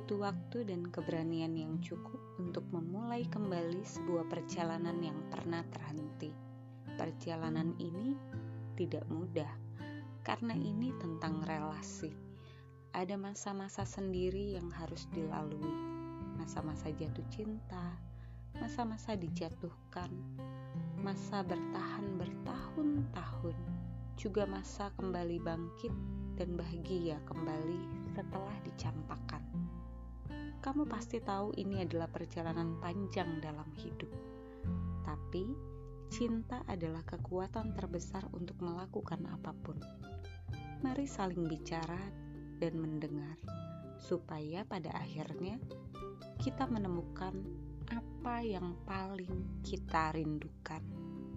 butuh waktu dan keberanian yang cukup untuk memulai kembali sebuah perjalanan yang pernah terhenti. Perjalanan ini tidak mudah, karena ini tentang relasi. Ada masa-masa sendiri yang harus dilalui, masa-masa jatuh cinta, masa-masa dijatuhkan, masa bertahan bertahun-tahun, juga masa kembali bangkit dan bahagia kembali setelah dicampakkan. Kamu pasti tahu ini adalah perjalanan panjang dalam hidup. Tapi, cinta adalah kekuatan terbesar untuk melakukan apapun. Mari saling bicara dan mendengar, supaya pada akhirnya kita menemukan apa yang paling kita rindukan.